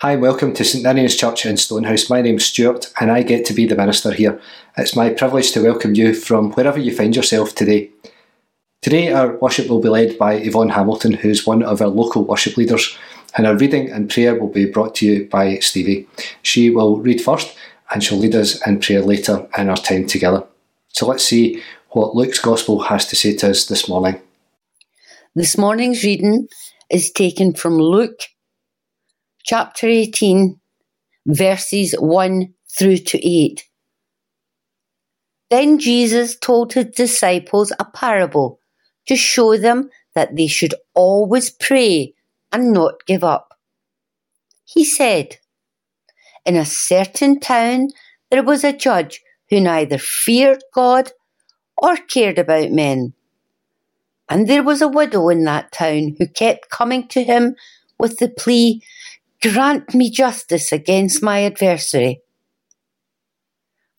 Hi, welcome to St Ninian's Church in Stonehouse. My name's Stuart and I get to be the minister here. It's my privilege to welcome you from wherever you find yourself today. Today our worship will be led by Yvonne Hamilton, who's one of our local worship leaders, and our reading and prayer will be brought to you by Stevie. She will read first and she'll lead us in prayer later in our time together. So let's see what Luke's Gospel has to say to us this morning. This morning's reading is taken from Luke Chapter 18, verses 1 through to 8. Then Jesus told his disciples a parable to show them that they should always pray and not give up. He said, "In a certain town there was a judge who neither feared God or cared about men. And there was a widow in that town who kept coming to him with the plea, 'Grant me justice against my adversary.'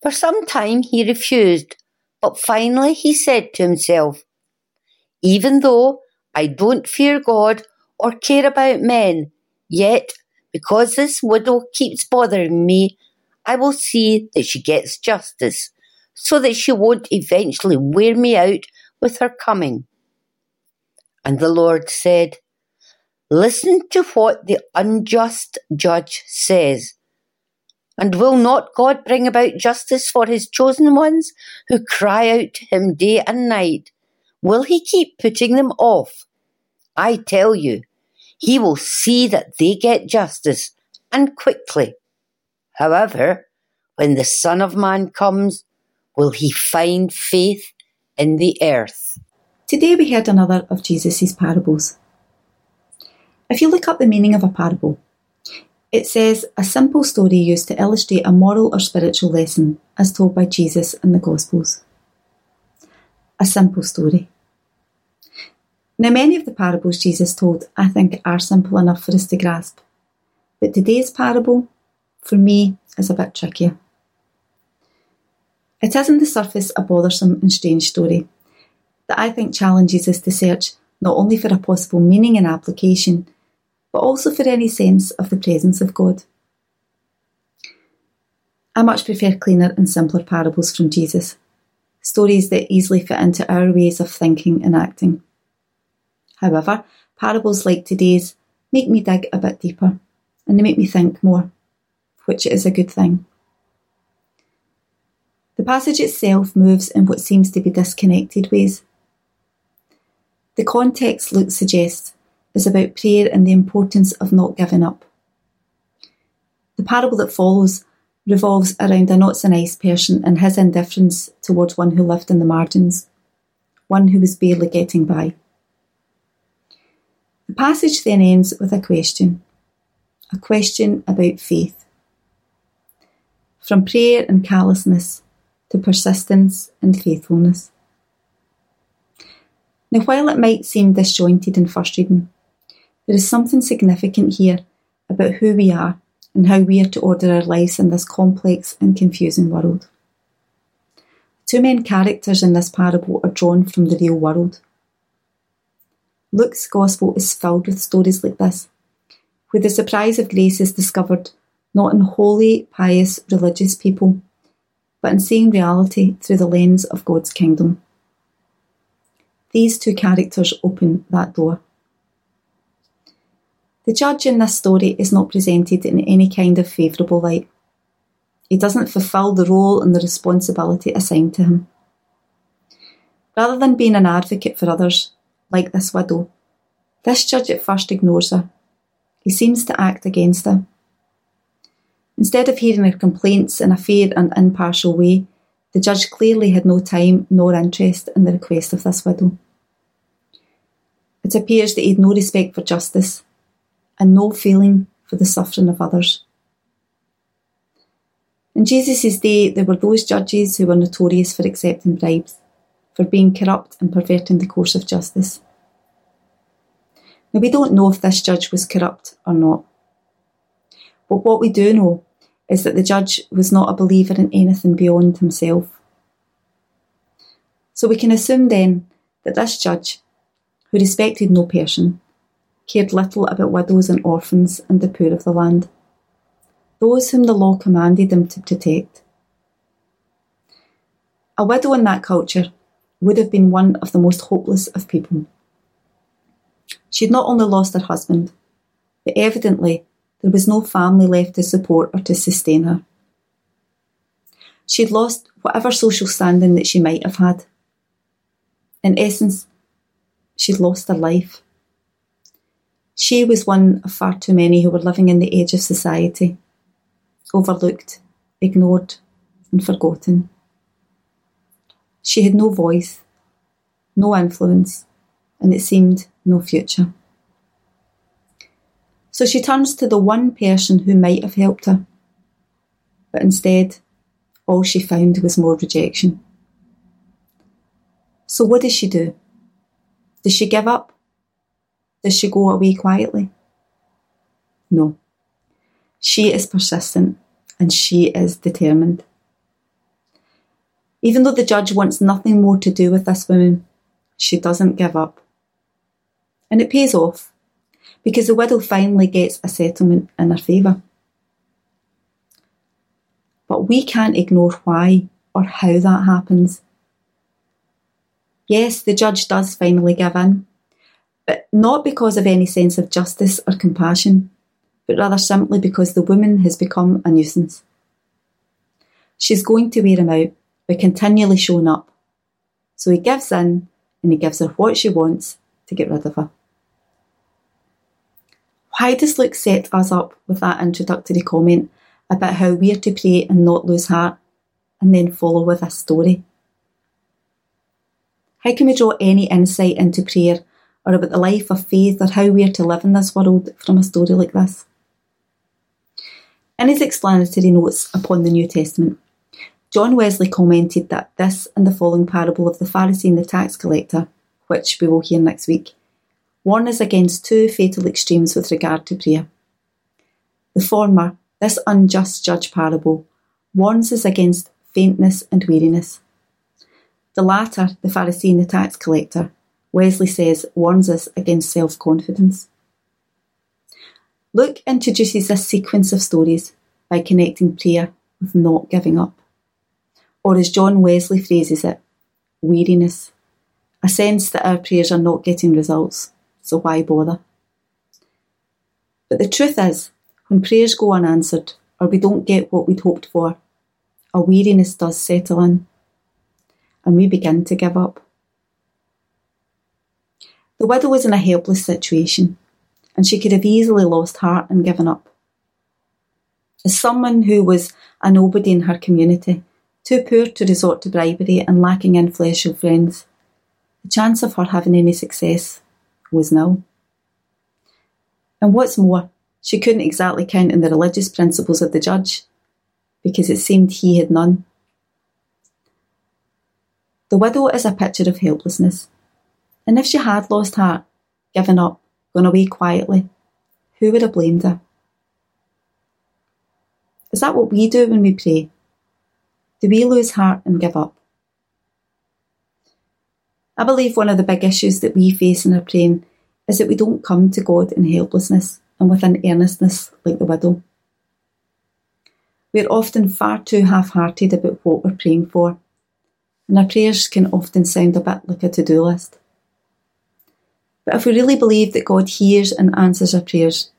For some time he refused, but finally he said to himself, 'Even though I don't fear God or care about men, yet because this widow keeps bothering me, I will see that she gets justice, so that she won't eventually wear me out with her coming.' And the Lord said, 'Listen to what the unjust judge says. And will not God bring about justice for his chosen ones who cry out to him day and night? Will he keep putting them off? I tell you, he will see that they get justice, and quickly. However, when the Son of Man comes, will he find faith in the earth?'" Today we heard another of Jesus' parables. If you look up the meaning of a parable, it says a simple story used to illustrate a moral or spiritual lesson as told by Jesus in the Gospels. A simple story. Now, many of the parables Jesus told, I think, are simple enough for us to grasp. But today's parable, for me, is a bit trickier. It is on the surface a bothersome and strange story that I think challenges us to search not only for a possible meaning and application, but also for any sense of the presence of God. I much prefer cleaner and simpler parables from Jesus, stories that easily fit into our ways of thinking and acting. However, parables like today's make me dig a bit deeper, and they make me think more, which is a good thing. The passage itself moves in what seems to be disconnected ways. The context Luke suggests is about prayer and the importance of not giving up. The parable that follows revolves around a not-so-nice person and his indifference towards one who lived in the margins, one who was barely getting by. The passage then ends with a question about faith. From prayer and callousness to persistence and faithfulness. Now, while it might seem disjointed in first reading, there is something significant here about who we are and how we are to order our lives in this complex and confusing world. Two main characters in this parable are drawn from the real world. Luke's Gospel is filled with stories like this, where the surprise of grace is discovered not in holy, pious, religious people, but in seeing reality through the lens of God's kingdom. These two characters open that door. The judge in this story is not presented in any kind of favourable light. He doesn't fulfil the role and the responsibility assigned to him. Rather than being an advocate for others, like this widow, this judge at first ignores her. He seems to act against her. Instead of hearing her complaints in a fair and impartial way, the judge clearly had no time nor interest in the request of this widow. It appears that he had no respect for justice and no feeling for the suffering of others. In Jesus' day, there were those judges who were notorious for accepting bribes, for being corrupt and perverting the course of justice. Now, we don't know if this judge was corrupt or not. But what we do know is that the judge was not a believer in anything beyond himself. So we can assume then that this judge, who respected no person, cared little about widows and orphans and the poor of the land, those whom the law commanded them to protect. A widow in that culture would have been one of the most hopeless of people. She'd not only lost her husband, but evidently there was no family left to support or to sustain her. She'd lost whatever social standing that she might have had. In essence, she'd lost her life. She was one of far too many who were living in the edge of society, overlooked, ignored and forgotten. She had no voice, no influence, and it seemed no future. So she turns to the one person who might have helped her, but instead all she found was more rejection. So what does she do? Does she give up? Does she go away quietly? No. She is persistent and she is determined. Even though the judge wants nothing more to do with this woman, she doesn't give up. And it pays off, because the widow finally gets a settlement in her favour. But we can't ignore why or how that happens. Yes, the judge does finally give in, but not because of any sense of justice or compassion, but rather simply because the woman has become a nuisance. She's going to wear him out by continually showing up. So he gives in and he gives her what she wants to get rid of her. Why does Luke set us up with that introductory comment about how we are to pray and not lose heart, and then follow with a story? How can we draw any insight into prayer or about the life of faith or how we are to live in this world from a story like this? In his explanatory notes upon the New Testament, John Wesley commented that this and the following parable of the Pharisee and the tax collector, which we will hear next week, warn us against two fatal extremes with regard to prayer. The former, this unjust judge parable, warns us against faintness and weariness. The latter, the Pharisee and the tax collector, Wesley says, warns us against self-confidence. Luke introduces a sequence of stories by connecting prayer with not giving up, or as John Wesley phrases it, weariness, a sense that our prayers are not getting results, so why bother? But the truth is, when prayers go unanswered or we don't get what we'd hoped for, a weariness does settle in and we begin to give up. The widow was in a helpless situation and she could have easily lost heart and given up. As someone who was a nobody in her community, too poor to resort to bribery and lacking influential friends, the chance of her having any success was nil. And what's more, she couldn't exactly count on the religious principles of the judge, because it seemed he had none. The widow is a picture of helplessness, and if she had lost heart, given up, gone away quietly, who would have blamed her? Is that what we do when we pray? Do we lose heart and give up? I believe one of the big issues that we face in our praying is that we don't come to God in helplessness and with an earnestness like the widow. We are often far too half-hearted about what we're praying for, and our prayers can often sound a bit like a to-do list. But if we really believe that God hears and answers our prayers,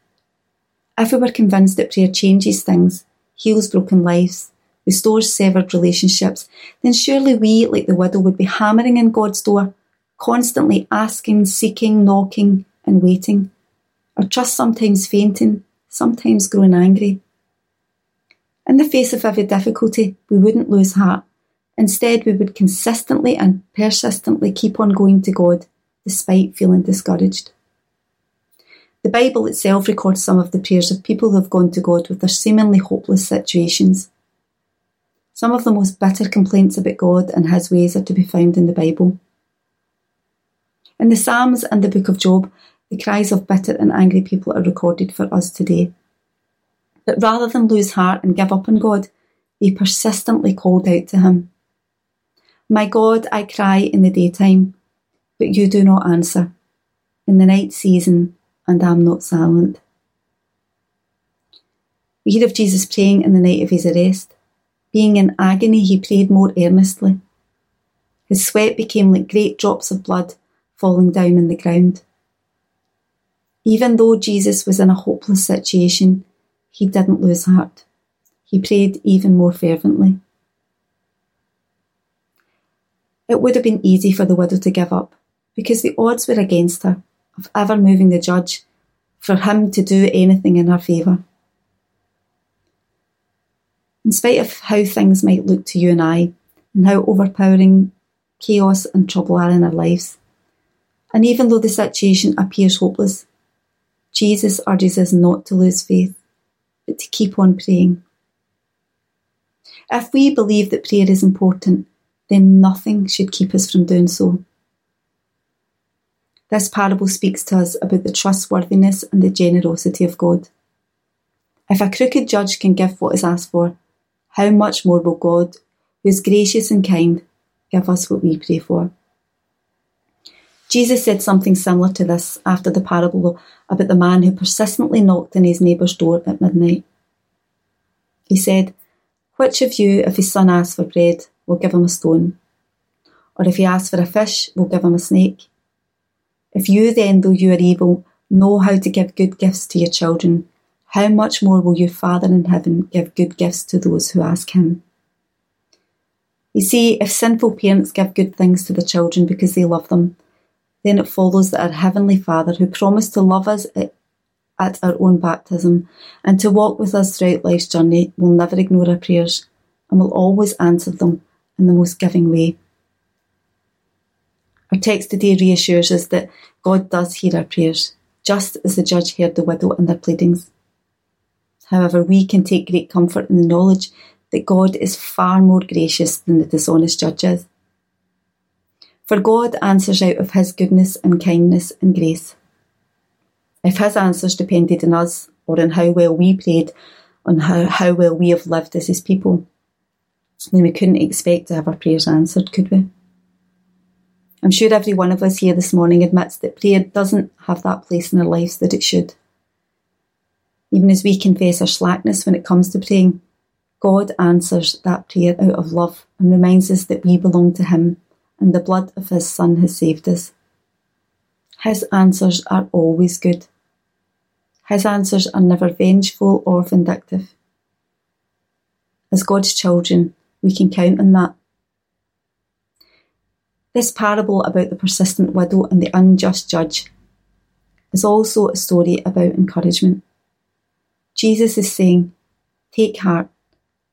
if we were convinced that prayer changes things, heals broken lives, restores severed relationships, then surely we, like the widow, would be hammering on God's door, constantly asking, seeking, knocking and waiting, our trust sometimes fainting, sometimes growing angry. In the face of every difficulty, we wouldn't lose heart. Instead, we would consistently and persistently keep on going to God, despite feeling discouraged. The Bible itself records some of the prayers of people who have gone to God with their seemingly hopeless situations. Some of the most bitter complaints about God and his ways are to be found in the Bible. In the Psalms and the Book of Job, the cries of bitter and angry people are recorded for us today. But rather than lose heart and give up on God, they persistently called out to him. My God, I cry in the daytime, but you do not answer. In the night season, and I am not silent. We hear of Jesus praying on the night of his arrest. Being in agony, he prayed more earnestly. His sweat became like great drops of blood falling down on the ground. Even though Jesus was in a hopeless situation, he didn't lose heart. He prayed even more fervently. It would have been easy for the widow to give up, because the odds were against her of ever moving the judge, for him to do anything in her favour. In spite of how things might look to you and I, and how overpowering chaos and trouble are in our lives, and even though the situation appears hopeless, Jesus urges us not to lose faith, but to keep on praying. If we believe that prayer is important, then nothing should keep us from doing so. This parable speaks to us about the trustworthiness and the generosity of God. If a crooked judge can give what is asked for, how much more will God, who is gracious and kind, give us what we pray for? Jesus said something similar to this after the parable about the man who persistently knocked on his neighbour's door at midnight. He said, "Which of you, if his son asks for bread, will give him a stone? Or if he asks for a fish, will give him a snake? If you then, though you are evil, know how to give good gifts to your children, how much more will your Father in heaven give good gifts to those who ask him?" You see, if sinful parents give good things to their children because they love them, then it follows that our Heavenly Father, who promised to love us at our own baptism and to walk with us throughout life's journey, will never ignore our prayers and will always answer them in the most giving way. Our text today reassures us that God does hear our prayers, just as the judge heard the widow and their pleadings. However, we can take great comfort in the knowledge that God is far more gracious than the dishonest judge is. For God answers out of his goodness and kindness and grace. If his answers depended on us or on how well we prayed, on how well we have lived as his people, then we couldn't expect to have our prayers answered, could we? I'm sure every one of us here this morning admits that prayer doesn't have that place in our lives that it should. Even as we confess our slackness when it comes to praying, God answers that prayer out of love and reminds us that we belong to him, and the blood of his Son has saved us. His answers are always good. His answers are never vengeful or vindictive. As God's children, we can count on that. This parable about the persistent widow and the unjust judge is also a story about encouragement. Jesus is saying, take heart,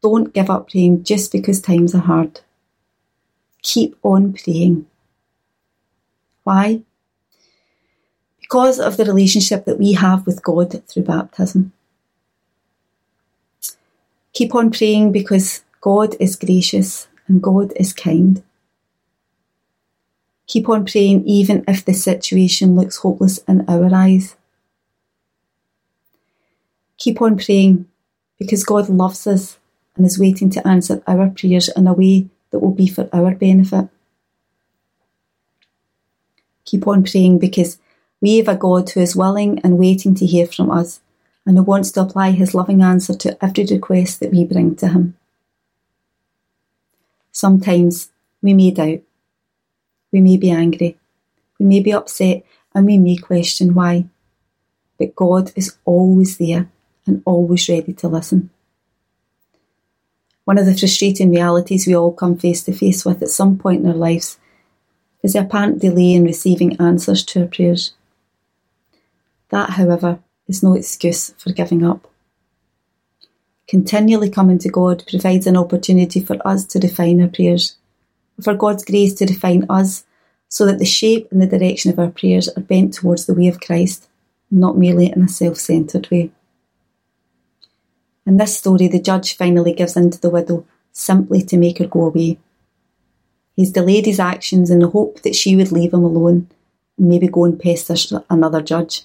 don't give up praying just because times are hard. Keep on praying. Why? Because of the relationship that we have with God through baptism. Keep on praying because God is gracious and God is kind. Keep on praying even if the situation looks hopeless in our eyes. Keep on praying because God loves us and is waiting to answer our prayers in a way that will be for our benefit. Keep on praying because we have a God who is willing and waiting to hear from us and who wants to apply his loving answer to every request that we bring to him. Sometimes we may doubt, we may be angry, we may be upset, and we may question why. But God is always there and always ready to listen. One of the frustrating realities we all come face to face with at some point in our lives is the apparent delay in receiving answers to our prayers. That, however, is no excuse for giving up. Continually coming to God provides an opportunity for us to refine our prayers, for God's grace to refine us so that the shape and the direction of our prayers are bent towards the way of Christ, and not merely in a self-centred way. In this story, the judge finally gives in to the widow simply to make her go away. He's delayed his actions in the hope that she would leave him alone and maybe go and pester another judge.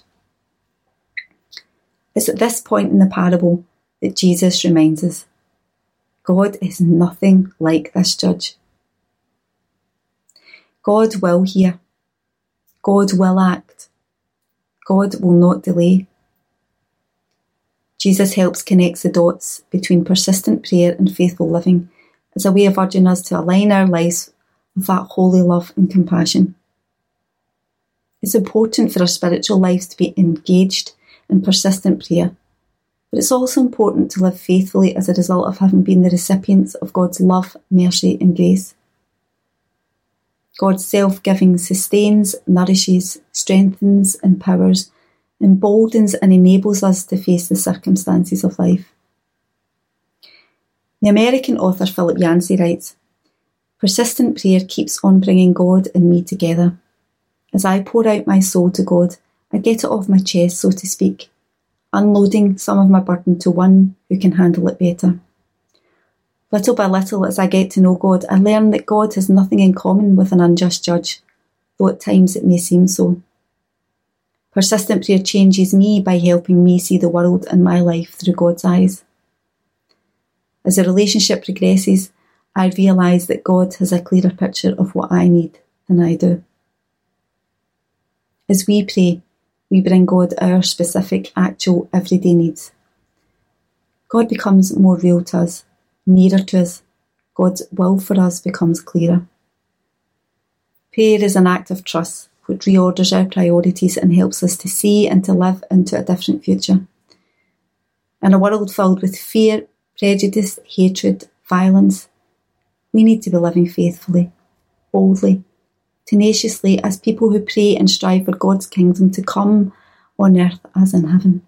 It's at this point in the parable that Jesus reminds us, God is nothing like this judge. God will hear. God will act. God will not delay. Jesus helps connect the dots between persistent prayer and faithful living as a way of urging us to align our lives with that holy love and compassion. It's important for our spiritual lives to be engaged in persistent prayer, but it's also important to live faithfully as a result of having been the recipients of God's love, mercy and grace. God's self-giving sustains, nourishes, strengthens, empowers, emboldens and enables us to face the circumstances of life. The American author Philip Yancey writes, "Persistent prayer keeps on bringing God and me together. As I pour out my soul to God, I get it off my chest, so to speak, unloading some of my burden to one who can handle it better. Little by little, as I get to know God, I learn that God has nothing in common with an unjust judge, though at times it may seem so. Persistent prayer changes me by helping me see the world and my life through God's eyes. As the relationship progresses, I realise that God has a clearer picture of what I need than I do." As we pray, we bring God our specific, actual, everyday needs. God becomes more real to us, nearer to us. God's will for us becomes clearer. Prayer is an act of trust, which reorders our priorities and helps us to see and to live into a different future. In a world filled with fear, prejudice, hatred, violence, we need to be living faithfully, boldly, tenaciously as people who pray and strive for God's kingdom to come on earth as in heaven.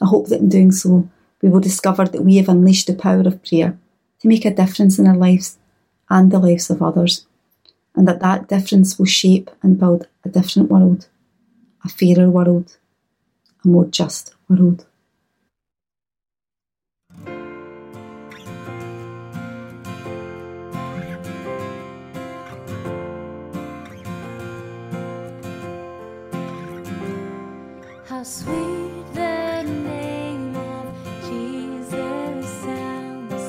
I hope that in doing so, we will discover that we have unleashed the power of prayer to make a difference in our lives and the lives of others, and that that difference will shape and build a different world, a fairer world, a more just world. How sweet the name of Jesus sounds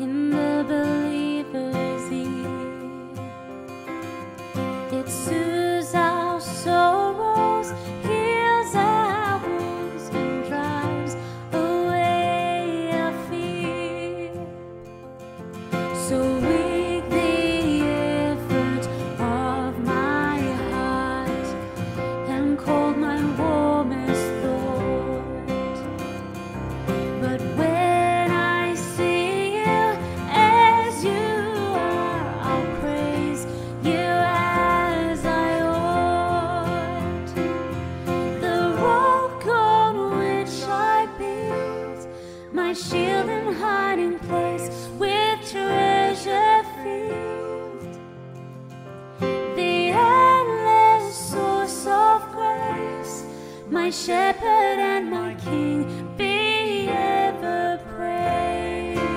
in the believer's ear. It soothes our sorrows, heals our wounds, and drives away our fear. So with the effort of my heart and cold my woe, shield and hiding place with treasure filled, the endless source of grace, my shepherd and my king, be ever praised.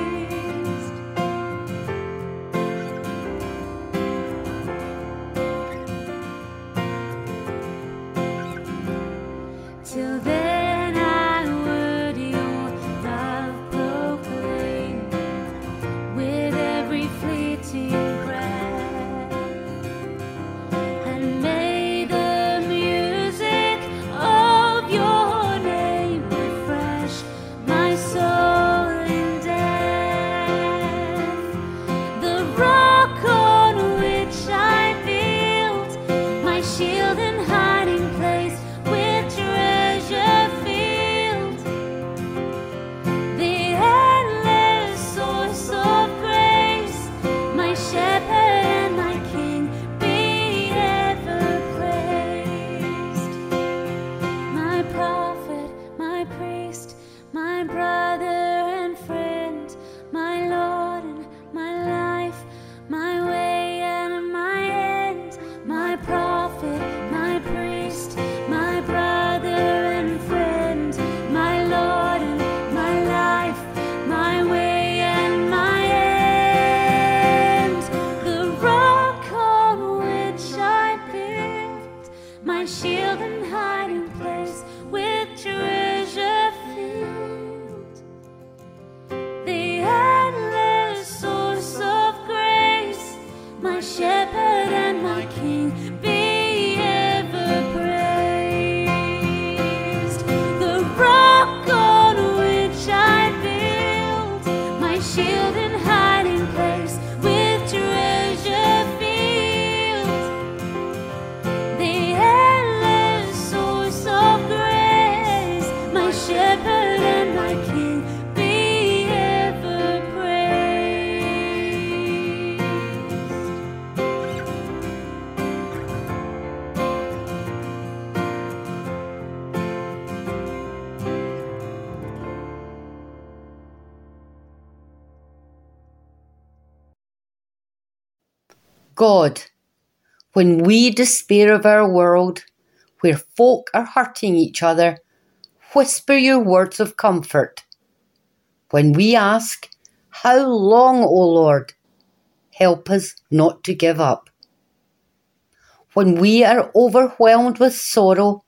Till then shield and hiding place with treasure filled. God, when we despair of our world, where folk are hurting each other, whisper your words of comfort. When we ask, how long, O Lord, help us not to give up. When we are overwhelmed with sorrow,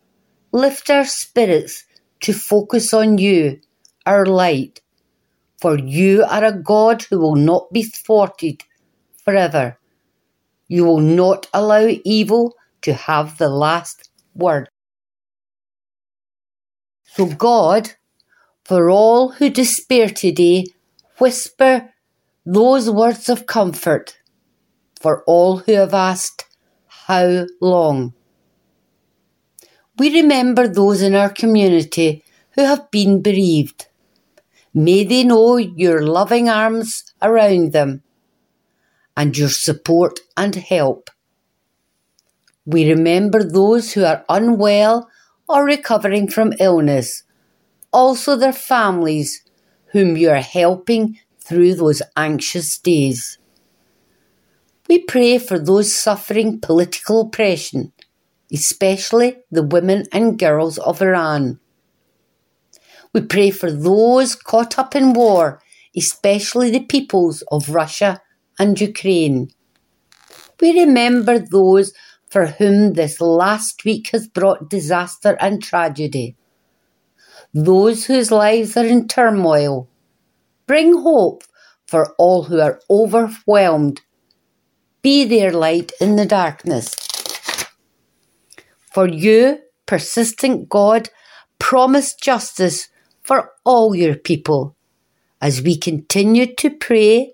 lift our spirits to focus on you, our light, for you are a God who will not be thwarted forever. You will not allow evil to have the last word. So God, for all who despair today, whisper those words of comfort for all who have asked, how long? We remember those in our community who have been bereaved. May they know your loving arms around them and your support and help. We remember those who are unwell or recovering from illness, also their families whom you are helping through those anxious days. We pray for those suffering political oppression, especially the women and girls of Iran. We pray for those caught up in war, especially the peoples of Russia and Ukraine. We remember those for whom this last week has brought disaster and tragedy, those whose lives are in turmoil. Bring hope for all who are overwhelmed. Be their light in the darkness. For you, persistent God, promise justice for all your people, as we continue to pray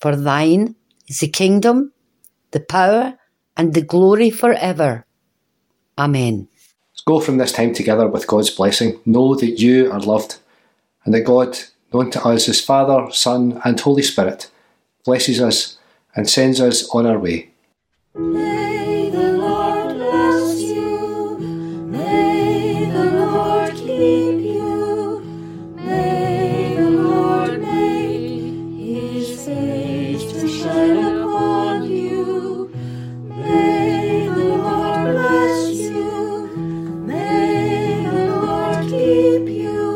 For thine is the kingdom, the power, and the glory forever. Amen. Let's go from this time together with God's blessing. Know that you are loved, and that God, known to us as Father, Son, and Holy Spirit, blesses us and sends us on our way. May the Lord bless you. May the Lord keep you. Keep you.